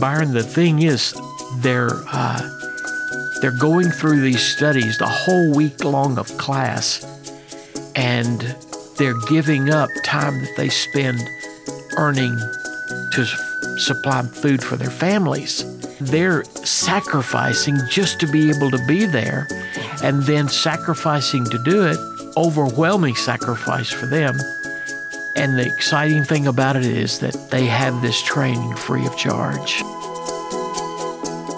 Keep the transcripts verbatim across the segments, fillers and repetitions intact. Byron, the thing is, they're uh, they're going through these studies the whole week long of class, and they're giving up time that they spend earning to supply food for their families. They're sacrificing just to be able to be there, and then sacrificing to do it, overwhelming sacrifice for them. And the exciting thing about it is that they have this training free of charge.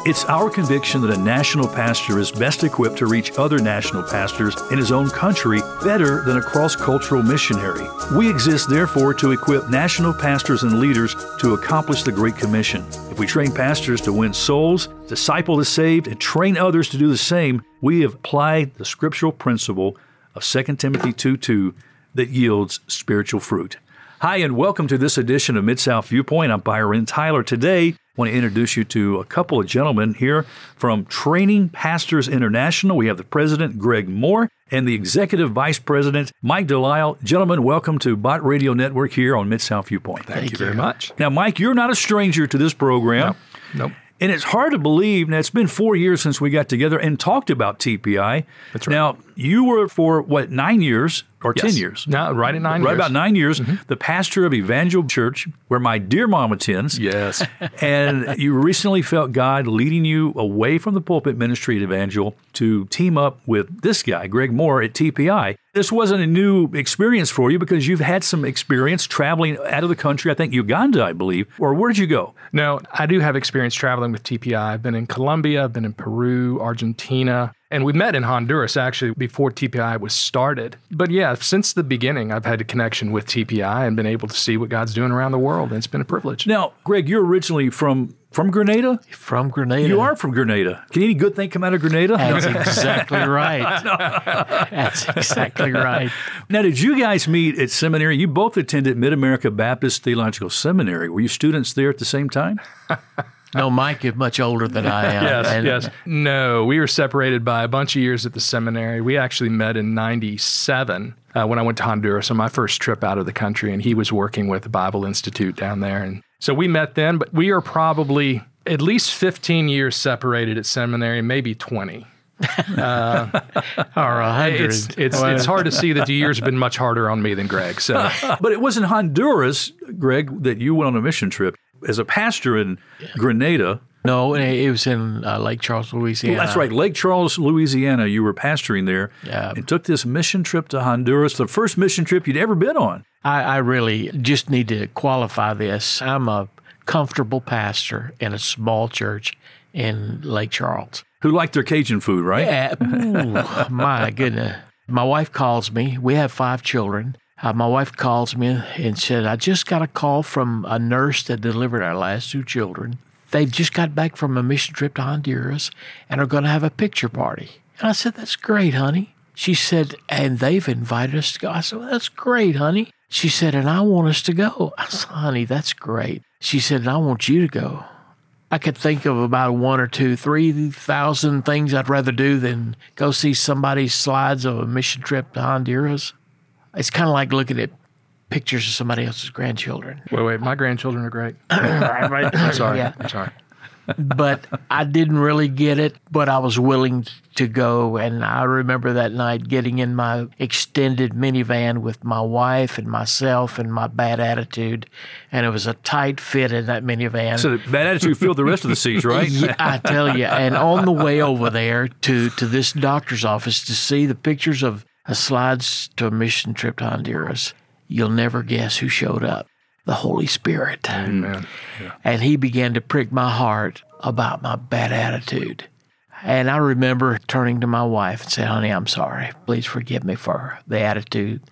It's our conviction that a national pastor is best equipped to reach other national pastors in his own country better than a cross-cultural missionary. We exist, therefore, to equip national pastors and leaders to accomplish the Great Commission. If we train pastors to win souls, disciple the saved, and train others to do the same, we have applied the scriptural principle of Second Timothy two two that yields spiritual fruit. Hi, and welcome to this edition of Mid-South Viewpoint. I'm Byron Tyler. Today, I want to introduce you to a couple of gentlemen here from Training Pastors International. We have the president, Greg Moore, and the executive vice president, Mike DeLisle. Gentlemen, welcome to Bot Radio Network here on Mid-South Viewpoint. Thank, Thank you very much. Now, Mike, you're not a stranger to this program. No, nope. And it's hard to believe. Now, it's been four years since we got together and talked about T P I. That's right. Now, you were for, what, nine years? Or yes. ten years. No, right at nine right years. Right about nine years, mm-hmm. the pastor of Evangel Church, where my dear mom attends. Yes. And you recently felt God leading you away from the pulpit ministry at Evangel to team up with this guy, Greg Moore, at T P I. This wasn't a new experience for you because you've had some experience traveling out of the country, I think Uganda, I believe. Or where did you go? No, I do have experience traveling with T P I. I've been in Colombia, I've been in Peru, Argentina. And we met in Honduras, actually, before T P I was started. But yeah, since the beginning, I've had a connection with T P I and been able to see what God's doing around the world. And it's been a privilege. Now, Greg, you're originally from... From Grenada? From Grenada. You are from Grenada. Can any good thing come out of Grenada? That's exactly right. That's exactly right. Now, did you guys meet at seminary? You both attended Mid-America Baptist Theological Seminary. Were you students there at the same time? No, Mike is much older than I am. yes, and, yes. No, we were separated by a bunch of years at the seminary. We actually met in ninety-seven uh, when I went to Honduras on my first trip out of the country, and he was working with the Bible Institute down there. And so we met then, but we are probably at least fifteen years separated at seminary, maybe twenty. Uh, or one hundred. It's, it's, it's hard to see that the years have been much harder on me than Greg. So, But it was in Honduras, Greg, that you went on a mission trip. As a pastor in Grenada. No, it was in uh, Lake Charles, Louisiana. Well, that's right. Lake Charles, Louisiana. You were pastoring there yeah. and took this mission trip to Honduras, the first mission trip you'd ever been on. I, I really just need to qualify this. I'm a comfortable pastor in a small church in Lake Charles. Who liked their Cajun food, right? Yeah. Ooh, my goodness. My wife calls me. We have five children. Uh, my wife calls me and said, I just got a call from a nurse that delivered our last two children. They just got back from a mission trip to Honduras and are going to have a picture party. And I said, that's great, honey. She said, and they've invited us to go. I said, well, that's great, honey. She said, and I want us to go. I said, honey, that's great. She said, and I want you to go. I could think of about one or two, three thousand things I'd rather do than go see somebody's slides of a mission trip to Honduras. It's kind of like looking at pictures of somebody else's grandchildren. Wait, wait, my grandchildren are great. I'm sorry. Yeah. I'm sorry. But I didn't really get it, but I was willing to go. And I remember that night getting in my extended minivan with my wife and myself and my bad attitude. And it was a tight fit in that minivan. So the bad attitude filled the rest of the seats, right? Yeah, I tell you. And on the way over there to, to this doctor's office to see the pictures of a slides to a mission trip to Honduras, you'll never guess who showed up. The Holy Spirit. Amen. Yeah. And he began to prick my heart about my bad attitude. And I remember turning to my wife and saying, honey, I'm sorry. Please forgive me for the attitude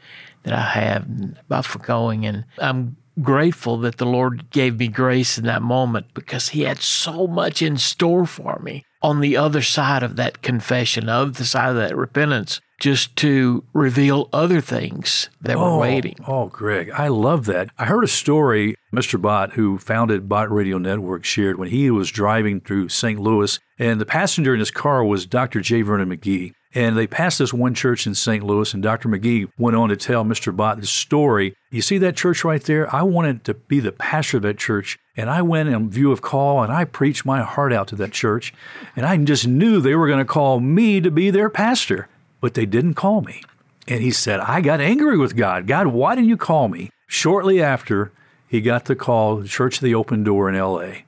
that I have about for going. And I'm grateful that the Lord gave me grace in that moment because he had so much in store for me on the other side of that confession, of the side of that repentance, just to reveal other things that oh, were waiting. Oh, Greg, I love that. I heard a story Mister Bott, who founded Bot Radio Network, shared when he was driving through Saint Louis, and the passenger in his car was Doctor J. Vernon McGee. And they passed this one church in Saint Louis, and Doctor McGee went on to tell Mister Bott the story. You see that church right there? I wanted to be the pastor of that church, and I went in view of call, and I preached my heart out to that church, and I just knew they were going to call me to be their pastor, but they didn't call me. And he said, I got angry with God. God, why didn't you call me? Shortly after, he got the call, the Church of the Open Door in L A,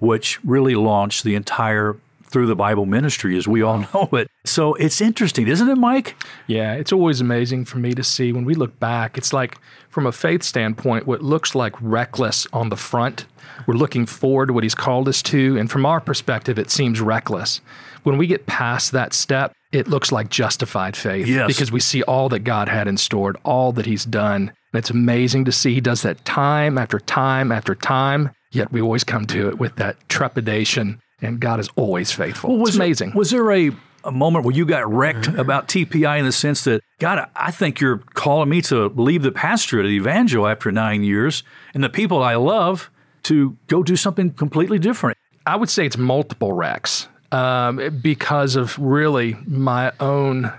which really launched the entire Through the Bible ministry as we all know it. So it's interesting, isn't it, Mike? Yeah, it's always amazing for me to see when we look back. It's like, from a faith standpoint, what looks like reckless on the front, we're looking forward to what he's called us to. And from our perspective, it seems reckless. When we get past that step, it looks like justified faith. Yes. Because we see all that God had in store, all that he's done. And it's amazing to see he does that time after time after time, yet we always come to it with that trepidation. And God is always faithful. Well, was it's amazing. There, was there a, a moment where you got wrecked about T P I in the sense that, God, I think you're calling me to leave the pastorate at Evangel after nine years and the people I love to go do something completely different? I would say it's multiple wrecks um, because of really my own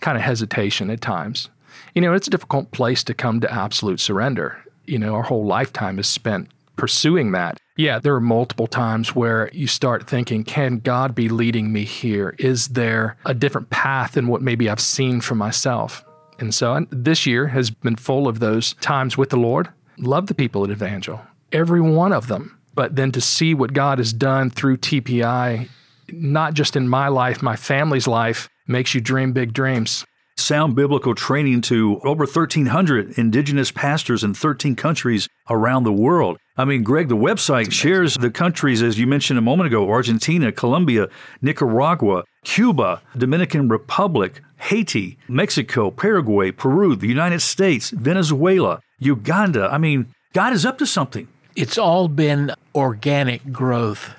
kind of hesitation at times. You know, it's a difficult place to come to absolute surrender. You know, our whole lifetime is spent pursuing that. Yeah, there are multiple times where you start thinking, can God be leading me here? Is there a different path than what maybe I've seen for myself? And so I, this year has been full of those times with the Lord. Love the people at Evangel, every one of them. But then to see what God has done through T P I, not just in my life, my family's life, makes you dream big dreams. Sound biblical training to over one thousand three hundred indigenous pastors in thirteen countries around the world. I mean, Greg, the website shares the countries, as you mentioned a moment ago, Argentina, Colombia, Nicaragua, Cuba, Dominican Republic, Haiti, Mexico, Paraguay, Peru, the United States, Venezuela, Uganda. I mean, God is up to something. It's all been organic growth.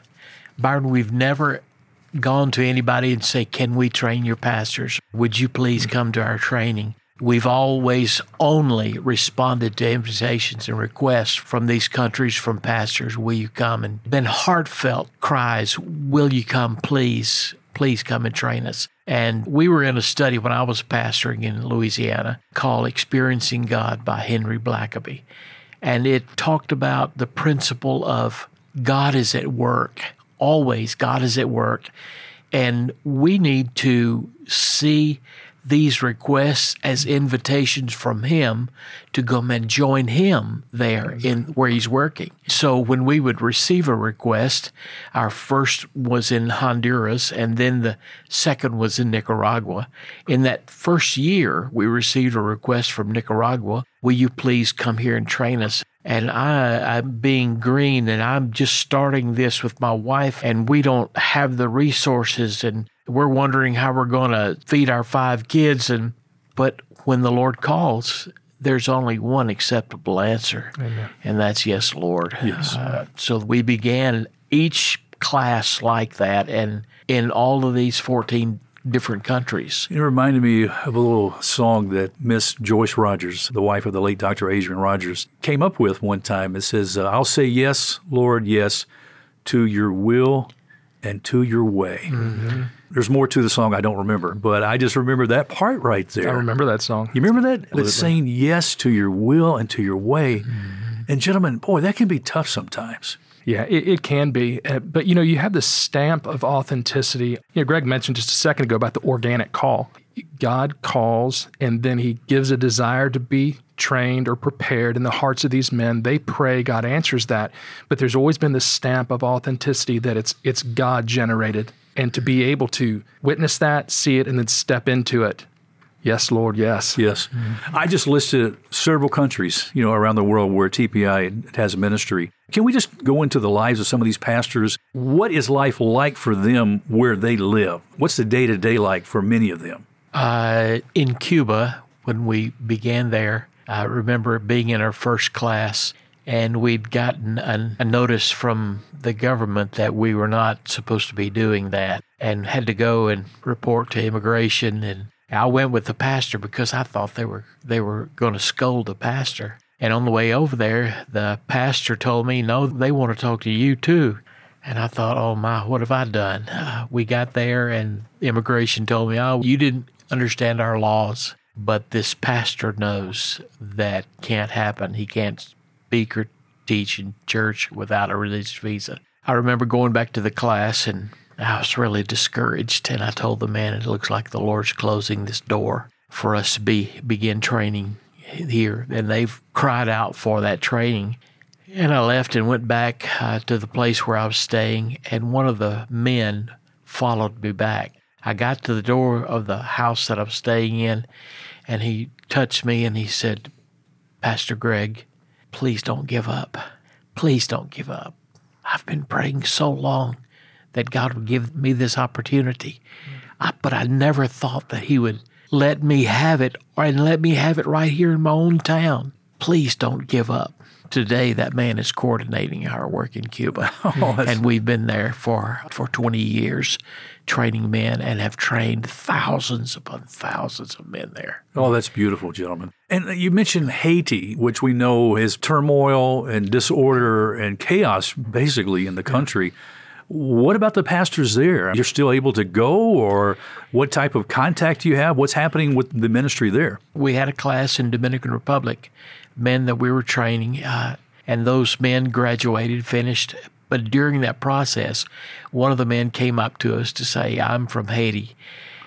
Byron, we've never gone to anybody and say, can we train your pastors? Would you please come to our training? We've always only responded to invitations and requests from these countries, from pastors, will you come? And been heartfelt cries, will you come, please, please come and train us. And we were in a study when I was pastoring in Louisiana called Experiencing God by Henry Blackaby. And it talked about the principle of God is at work. Always, God is at work, and we need to see these requests as invitations from Him to come and join Him there in where He's working. So when we would receive a request, our first was in Honduras, and then the second was in Nicaragua. In that first year, we received a request from Nicaragua, will you please come here and train us? And I, I'm being green, and I'm just starting this with my wife, and we don't have the resources, and we're wondering how we're going to feed our five kids. And but when the Lord calls, there's only one acceptable answer, Amen. And that's yes, Lord. Yes. Uh, so we began each class like that, and in all of these fourteen different countries. It reminded me of a little song that Miss Joyce Rogers, the wife of the late Doctor Adrian Rogers, came up with one time. It says, I'll say yes, Lord, yes, to your will and to your way. Mm-hmm. There's more to the song I don't remember, but I just remember that part right there. I remember that song. You remember that? Absolutely. It's saying yes to your will and to your way. Mm-hmm. And gentlemen, boy, that can be tough sometimes. Yeah, it, it can be. Uh, but, you know, you have this stamp of authenticity. You know, Greg mentioned just a second ago about the organic call. God calls, and then he gives a desire to be trained or prepared in the hearts of these men. They pray, God answers that. But there's always been this stamp of authenticity that it's it's God-generated. And to be able to witness that, see it, and then step into it. Yes, Lord, yes. Yes. Mm-hmm. I just listed several countries, you know, around the world where T P I has a ministry. Can we just go into the lives of some of these pastors? What is life like for them where they live? What's the day-to-day like for many of them? Uh, in Cuba, when we began there, I remember being in our first class, and we'd gotten a, a notice from the government that we were not supposed to be doing that and had to go and report to immigration. And I went with the pastor because I thought they were they were going to scold the pastor. And on the way over there, the pastor told me, no, they want to talk to you too. And I thought, oh my, what have I done? Uh, we got there and immigration told me, oh, you didn't understand our laws, but this pastor knows that can't happen. He can't speak or teach in church without a religious visa. I remember going back to the class and I was really discouraged. And I told the man, it looks like the Lord's closing this door for us to be begin training here. And they've cried out for that training. And I left and went back uh, to the place where I was staying, and one of the men followed me back. I got to the door of the house that I was staying in, and he touched me and he said, Pastor Greg, please don't give up. Please don't give up. I've been praying so long that God would give me this opportunity, I, but I never thought that he would let me have it, or and let me have it right here in my own town. Please don't give up. Today, that man is coordinating our work in Cuba, oh, and we've been there for, for twenty years training men and have trained thousands upon thousands of men there. Oh, that's beautiful, gentlemen. And you mentioned Haiti, which we know is turmoil and disorder and chaos basically in the country. Yeah. What about the pastors there? You're still able to go, or what type of contact do you have? What's happening with the ministry there? We had a class in Dominican Republic, men that we were training, uh, and those men graduated, finished. But during that process, one of the men came up to us to say, I'm from Haiti,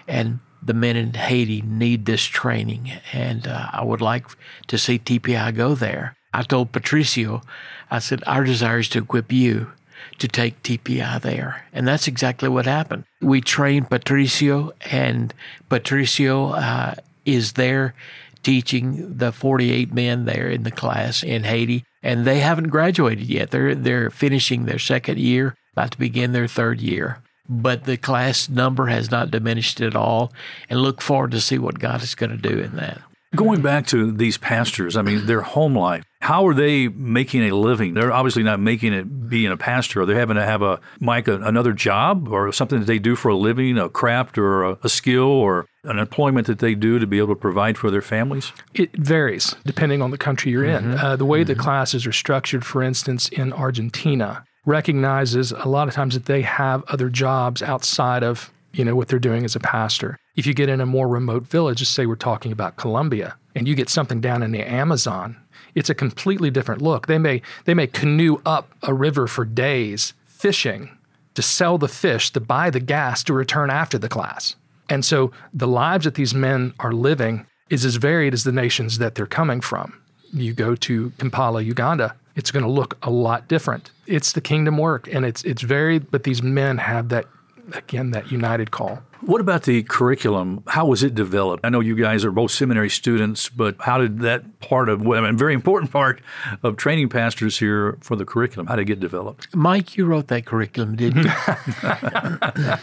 and the men in Haiti need this training, and uh, I would like to see T P I go there. I told Patricio, I said, our desire is to equip you to take T P I there. And that's exactly what happened. We trained Patricio, and Patricio uh, is there teaching the forty-eight men there in the class in Haiti, and they haven't graduated yet. They're they're finishing their second year, about to begin their third year. But the class number has not diminished at all, and look forward to see what God is going to do in that. Going back to these pastors, I mean, their home life, how are they making a living? They're obviously not making it being a pastor. Are they having to have a, Mike, a, another job or something that they do for a living, a craft or a, a skill or an employment that they do to be able to provide for their families? It varies depending on the country you're mm-hmm. in. Uh, the way mm-hmm. the classes are structured, for instance, in Argentina, recognizes a lot of times that they have other jobs outside of, you know, what they're doing as a pastor. If you get in a more remote village, just say we're talking about Colombia, and you get something down in the Amazon, it's a completely different look. They may they may canoe up a river for days fishing to sell the fish, to buy the gas, to return after the class. And so the lives that these men are living is as varied as the nations that they're coming from. You go to Kampala, Uganda, it's going to look a lot different. It's the kingdom work, and it's it's varied, but these men have that, again, that united call. What about the curriculum? How was it developed? I know you guys are both seminary students, but how did that part of, well, I mean, very important part of training pastors here for the curriculum, how did it get developed? Mike, you wrote that curriculum, didn't you?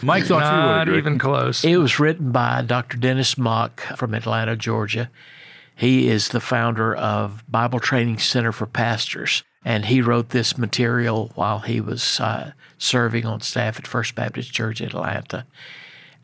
Mike thought Not you wrote it. Not even close. It was written by Doctor Dennis Mock from Atlanta, Georgia. He is the founder of Bible Training Center for Pastors, and he wrote this material while he was uh, serving on staff at First Baptist Church in Atlanta.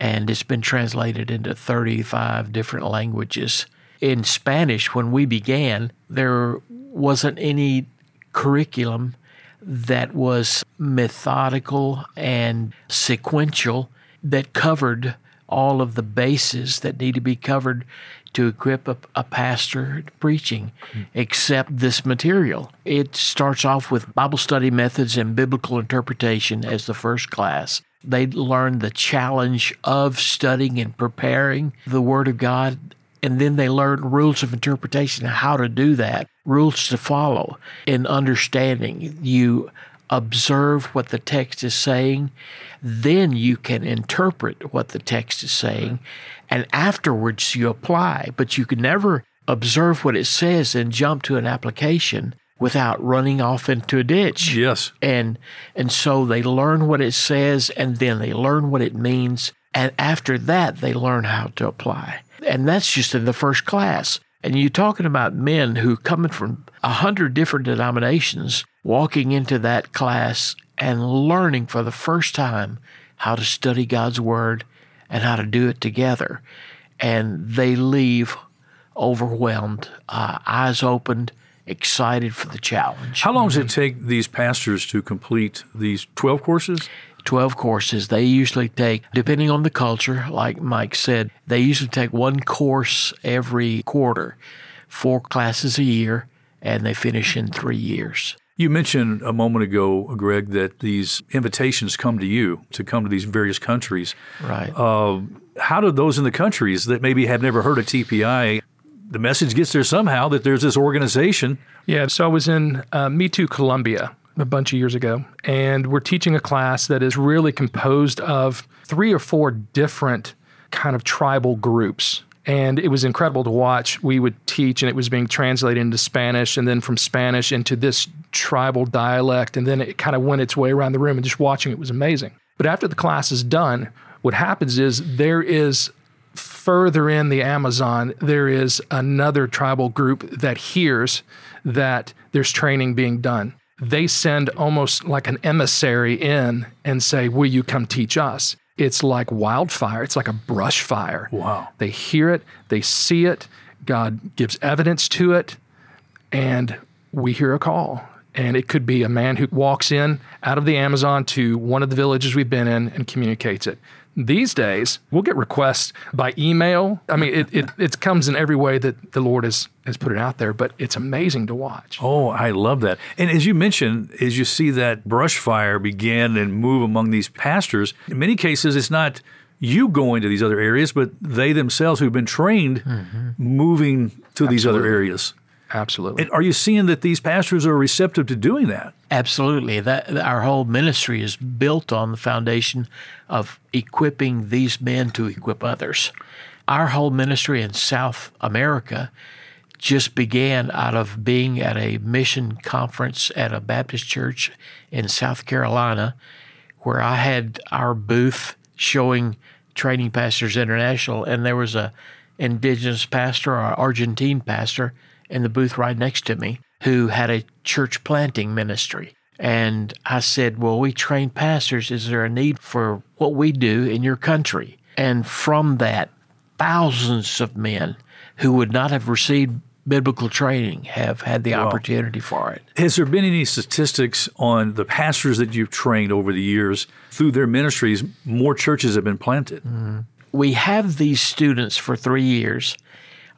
And it's been translated into thirty-five different languages. In Spanish, when we began, there wasn't any curriculum that was methodical and sequential that covered all of the bases that need to be covered to equip a, a pastor preaching, mm. except this material. It starts off with Bible study methods and biblical interpretation as the first class. They learn the challenge of studying and preparing the Word of God, and then they learn rules of interpretation and how to do that, rules to follow in understanding. You observe what the text is saying, then you can interpret what the text is saying, and afterwards you apply. But you can never observe what it says and jump to an application without running off into a ditch. Yes. And and so they learn what it says, and then they learn what it means, and after that, they learn how to apply. And that's just in the first class. And you're talking about men who coming from a hundred different denominations, walking into that class and learning for the first time how to study God's Word and how to do it together. And they leave overwhelmed, uh, eyes opened, excited for the challenge. How long does it take these pastors to complete these twelve courses? twelve courses. They usually take, depending on the culture, like Mike said, they usually take one course every quarter, four classes a year, and they finish in three years. You mentioned a moment ago, Greg, that these invitations come to you to come to these various countries. Right. Uh, how do those in the countries that maybe have never heard of T P I, the message gets there somehow that there's this organization? Yeah, so I was in uh, Mitu, Colombia, a bunch of years ago, and we're teaching a class that is really composed of three or four different kind of tribal groups. And it was incredible to watch. We would teach, and it was being translated into Spanish, and then from Spanish into this tribal dialect, and then it kind of went its way around the room, and just watching it was amazing. But after the class is done, what happens is there is further in the Amazon, there is another tribal group that hears that there's training being done. They send almost like an emissary in and say, will you come teach us? It's like wildfire. It's like a brush fire. Wow. They hear it. They see it. God gives evidence to it. And we hear a call. And it could be a man who walks in out of the Amazon to one of the villages we've been in and communicates it. These days, we'll get requests by email. I mean, it it, it comes in every way that the Lord has, has put it out there, but it's amazing to watch. Oh, I love that. And as you mentioned, as you see that brush fire begin and move among these pastors, in many cases, it's not you going to these other areas, but they themselves who've been trained mm-hmm. moving to Absolutely. These other areas. Absolutely. And are you seeing that these pastors are receptive to doing that? Absolutely. That our whole ministry is built on the foundation of equipping these men to equip others. Our whole ministry in South America just began out of being at a mission conference at a Baptist church in South Carolina, where I had our booth showing Training Pastors International, and there was a indigenous pastor or Argentine pastor in the booth right next to me, who had a church planting ministry. And I said, well, we train pastors. Is there a need for what we do in your country? And from that, thousands of men who would not have received biblical training have had the wow. opportunity for it. Has there been any statistics on the pastors that you've trained over the years? Through their ministries, more churches have been planted. Mm-hmm. We have these students for three years.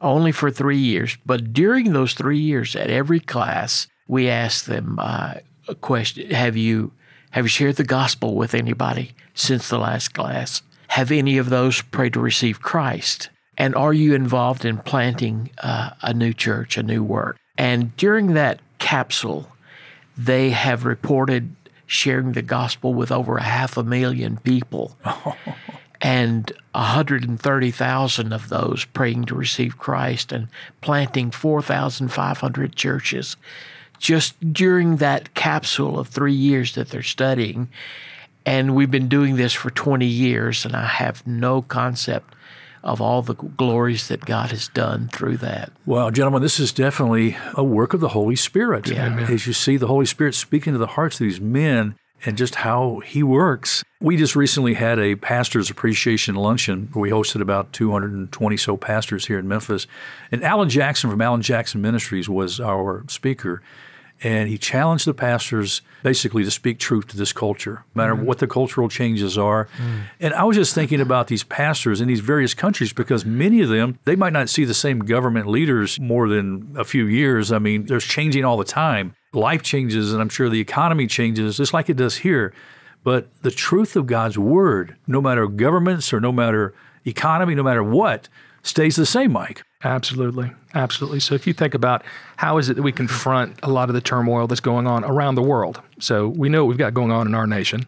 Only for three years. But during those three years, at every class, we ask them uh, a question. Have you have you shared the gospel with anybody since the last class? Have any of those prayed to receive Christ? And are you involved in planting uh, a new church, a new work? And during that capsule, they have reported sharing the gospel with over a half a million people. And one hundred thirty thousand of those praying to receive Christ and planting four thousand five hundred churches just during that capsule of three years that they're studying. And we've been doing this for twenty years, and I have no concept of all the glories that God has done through that. Well, gentlemen, this is definitely a work of the Holy Spirit. Yeah. Amen. As you see the Holy Spirit speaking to the hearts of these men, and just how he works. We just recently had a pastor's appreciation luncheon where we hosted about two hundred twenty so pastors here in Memphis. And Alan Jackson from Alan Jackson Ministries was our speaker. And he challenged the pastors basically to speak truth to this culture, no matter mm. what the cultural changes are. Mm. And I was just thinking about these pastors in these various countries, because many of them, they might not see the same government leaders more than a few years. I mean, there's changing all the time. Life changes, and I'm sure the economy changes, just like it does here. But the truth of God's Word, no matter governments or no matter economy, no matter what, stays the same, Mike. Absolutely. Absolutely. So if you think about how is it that we confront a lot of the turmoil that's going on around the world. So we know what we've got going on in our nation,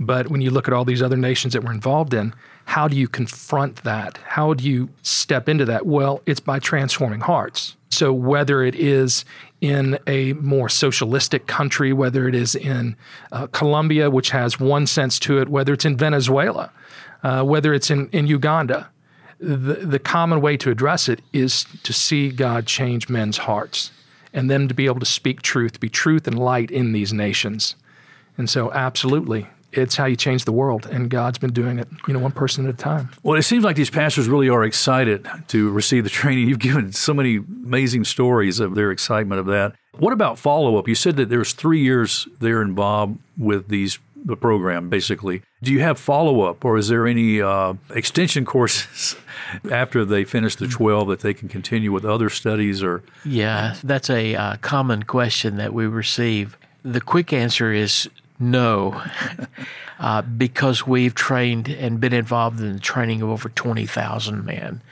but when you look at all these other nations that we're involved in, how do you confront that? How do you step into that? Well, it's by transforming hearts. So whether it is in a more socialistic country, whether it is in uh, Colombia, which has one sense to it, whether it's in Venezuela, uh, whether it's in, in Uganda, The, the common way to address it is to see God change men's hearts and then to be able to speak truth, be truth and light in these nations. And so absolutely, it's how you change the world, and God's been doing it, you know, one person at a time. Well, it seems like these pastors really are excited to receive the training. You've given so many amazing stories of their excitement of that. What about follow-up? You said that there's three years they're involved with these the program, basically. Do you have follow-up, or is there any uh, extension courses after they finish the twelve that they can continue with other studies? Or yeah, that's a uh, common question that we receive. The quick answer is no, uh, because we've trained and been involved in the training of over twenty thousand men.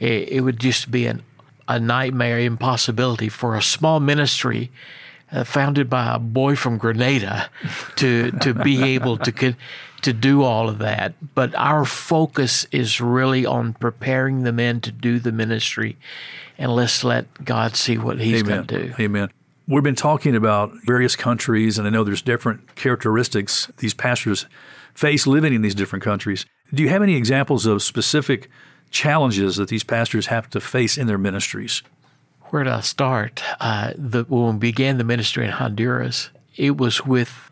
It, it would just be an, a nightmare impossibility for a small ministry uh, founded by a boy from Grenada to to be able to to do all of that. But our focus is really on preparing the men to do the ministry, and let's let God see what He's going to do. Amen. We've been talking about various countries, and I know there's different characteristics these pastors face living in these different countries. Do you have any examples of specific challenges that these pastors have to face in their ministries? Where do I start? Uh, the, when we began the ministry in Honduras, it was with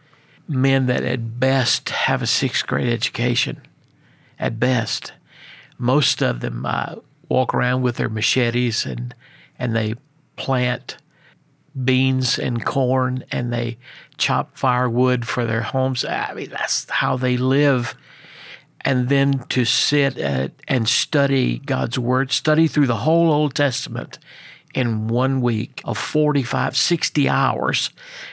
men that at best have a sixth grade education, at best. Most of them uh, walk around with their machetes and, and they plant beans and corn, and they chop firewood for their homes. I mean, that's how they live. And then to sit at, and study God's Word, study through the whole Old Testament in one week of forty-five, sixty hours,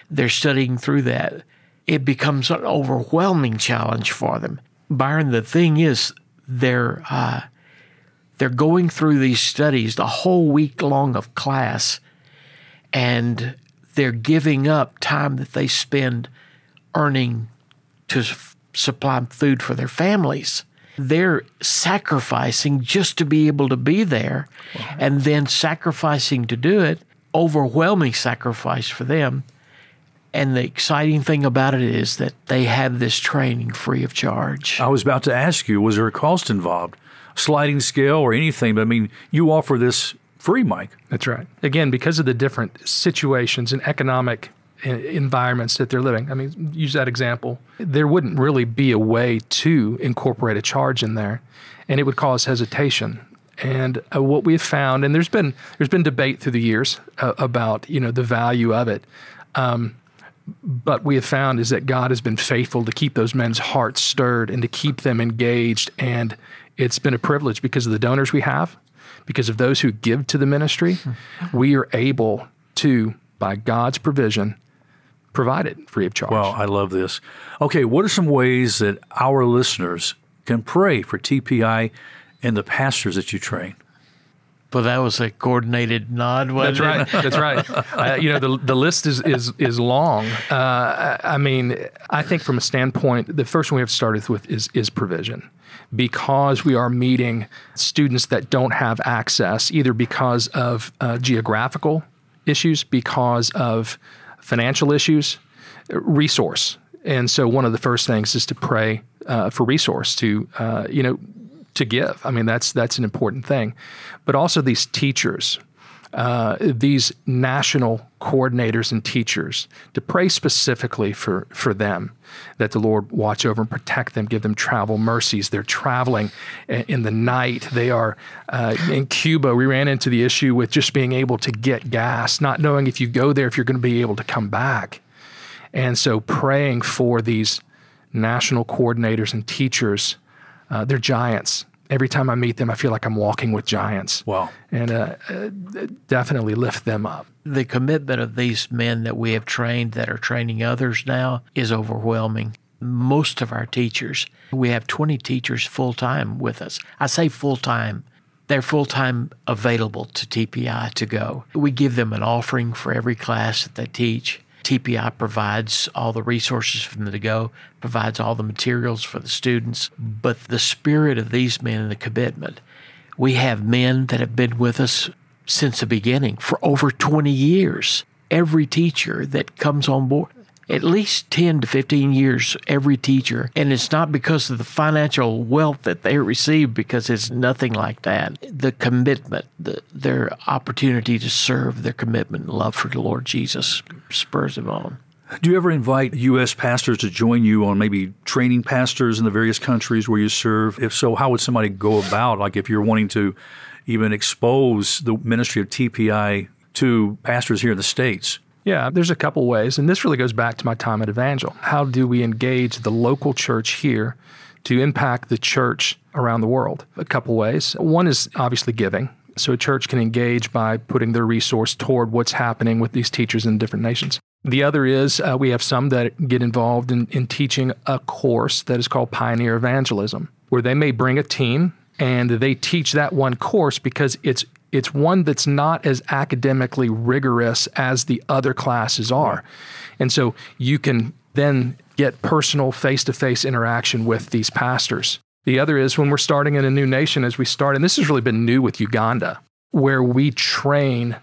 they're studying through that. It becomes an overwhelming challenge for them. Byron, the thing is, they're uh, they're going through these studies the whole week long of class, and they're giving up time that they spend earning to f- supply food for their families. They're sacrificing just to be able to be there, wow. and then sacrificing to do it, overwhelming sacrifice for them. And the exciting thing about it is that they have this training free of charge. I was about to ask you, was there a cost involved? Sliding scale or anything? But I mean, you offer this free, Mike. That's right. Again, because of the different situations and economic environments that they're living. I mean, use that example. There wouldn't really be a way to incorporate a charge in there, and it would cause hesitation. And uh, what we've found, and there's been there's been debate through the years uh, about, you know, the value of it. Um, But we have found is that God has been faithful to keep those men's hearts stirred and to keep them engaged. And it's been a privilege because of the donors we have, because of those who give to the ministry. We are able to, by God's provision, provide it free of charge. Well, I love this. Okay, what are some ways that our listeners can pray for T P I and the pastors that you train? But that was a coordinated nod, wasn't it? That's right. That's right. Uh, you know, the the list is is is long. Uh, I, I mean, I think from a standpoint, the first one we have started with is is provision, because we are meeting students that don't have access, either because of uh, geographical issues, because of financial issues, resource. And so, one of the first things is to pray uh, for resource to uh, you know. to give. I mean, that's that's an important thing. But also these teachers, uh, these national coordinators and teachers, to pray specifically for, for them, that the Lord watch over and protect them, give them travel mercies. They're traveling in the night. They are uh, in Cuba. We ran into the issue with just being able to get gas, not knowing if you go there, if you're going to be able to come back. And so praying for these national coordinators and teachers, uh, they're giants. Every time I meet them, I feel like I'm walking with giants. Wow. And uh, uh, definitely lift them up. The commitment of these men that we have trained that are training others now is overwhelming. Most of our teachers, we have twenty teachers full-time with us. I say full-time. They're full-time available to T P I to go. We give them an offering for every class that they teach. T P I provides all the resources for them to go, provides all the materials for the students. But the spirit of these men and the commitment, we have men that have been with us since the beginning for over twenty years. Every teacher that comes on board, at least ten to fifteen years, every teacher. And it's not because of the financial wealth that they receive, because it's nothing like that. The commitment, the, their opportunity to serve, their commitment and love for the Lord Jesus spurs them on. Do you ever invite U S pastors to join you on maybe training pastors in the various countries where you serve? If so, how would somebody go about, like if you're wanting to even expose the ministry of T P I to pastors here in the States? Yeah, there's a couple ways, and this really goes back to my time at Evangel. How do we engage the local church here to impact the church around the world? A couple ways. One is obviously giving. So a church can engage by putting their resource toward what's happening with these teachers in different nations. The other is uh, we have some that get involved in, in teaching a course that is called Pioneer Evangelism, where they may bring a team and they teach that one course because it's it's one that's not as academically rigorous as the other classes are. And so you can then get personal face-to-face interaction with these pastors. The other is when we're starting in a new nation, as we start, and this has really been new with Uganda, where we train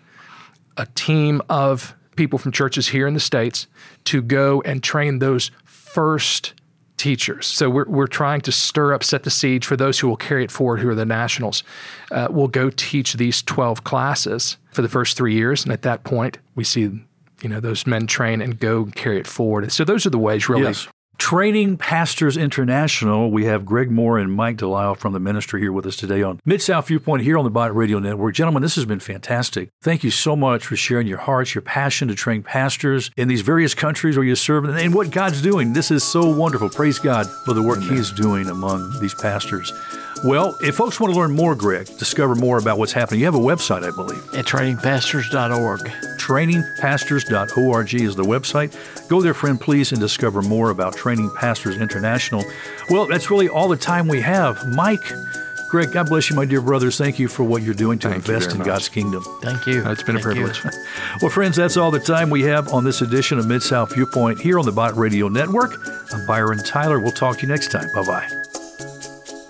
a team of people from churches here in the States to go and train those first teachers. So we're we're trying to stir up, set the seed for those who will carry it forward, who are the nationals. Uh, we'll go teach these twelve classes for the first three years, and at that point, we see you know those men train and go carry it forward. And so those are the ways, really. Yes. Training Pastors International. We have Greg Moore and Mike DeLisle from the ministry here with us today on Mid-South Viewpoint here on the Bot Radio Network. Gentlemen, this has been fantastic. Thank you so much for sharing your hearts, your passion to train pastors in these various countries where you serve and what God's doing. This is so wonderful. Praise God for the work Amen. He is doing among these pastors. Well, if folks want to learn more, Greg, discover more about what's happening, you have a website, I believe. At training pastors dot org. training pastors dot org is the website. Go there, friend, please, and discover more about Training Pastors International. Well, that's really all the time we have. Mike, Greg, God bless you, my dear brothers. Thank you for what you're doing to Thank invest in much. God's kingdom. Thank you. It's been Thank a privilege. Well, friends, that's all the time we have on this edition of Mid-South Viewpoint here on the Bot Radio Network. I'm Byron Tyler. We'll talk to you next time. Bye-bye.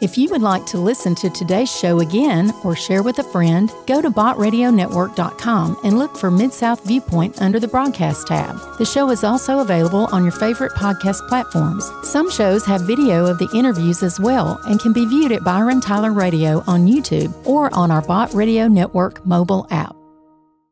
If you would like to listen to today's show again or share with a friend, go to bot radio network dot com and look for Mid-South Viewpoint under the Broadcast tab. The show is also available on your favorite podcast platforms. Some shows have video of the interviews as well and can be viewed at Byron Tyler Radio on YouTube or on our Bot Radio Network mobile app.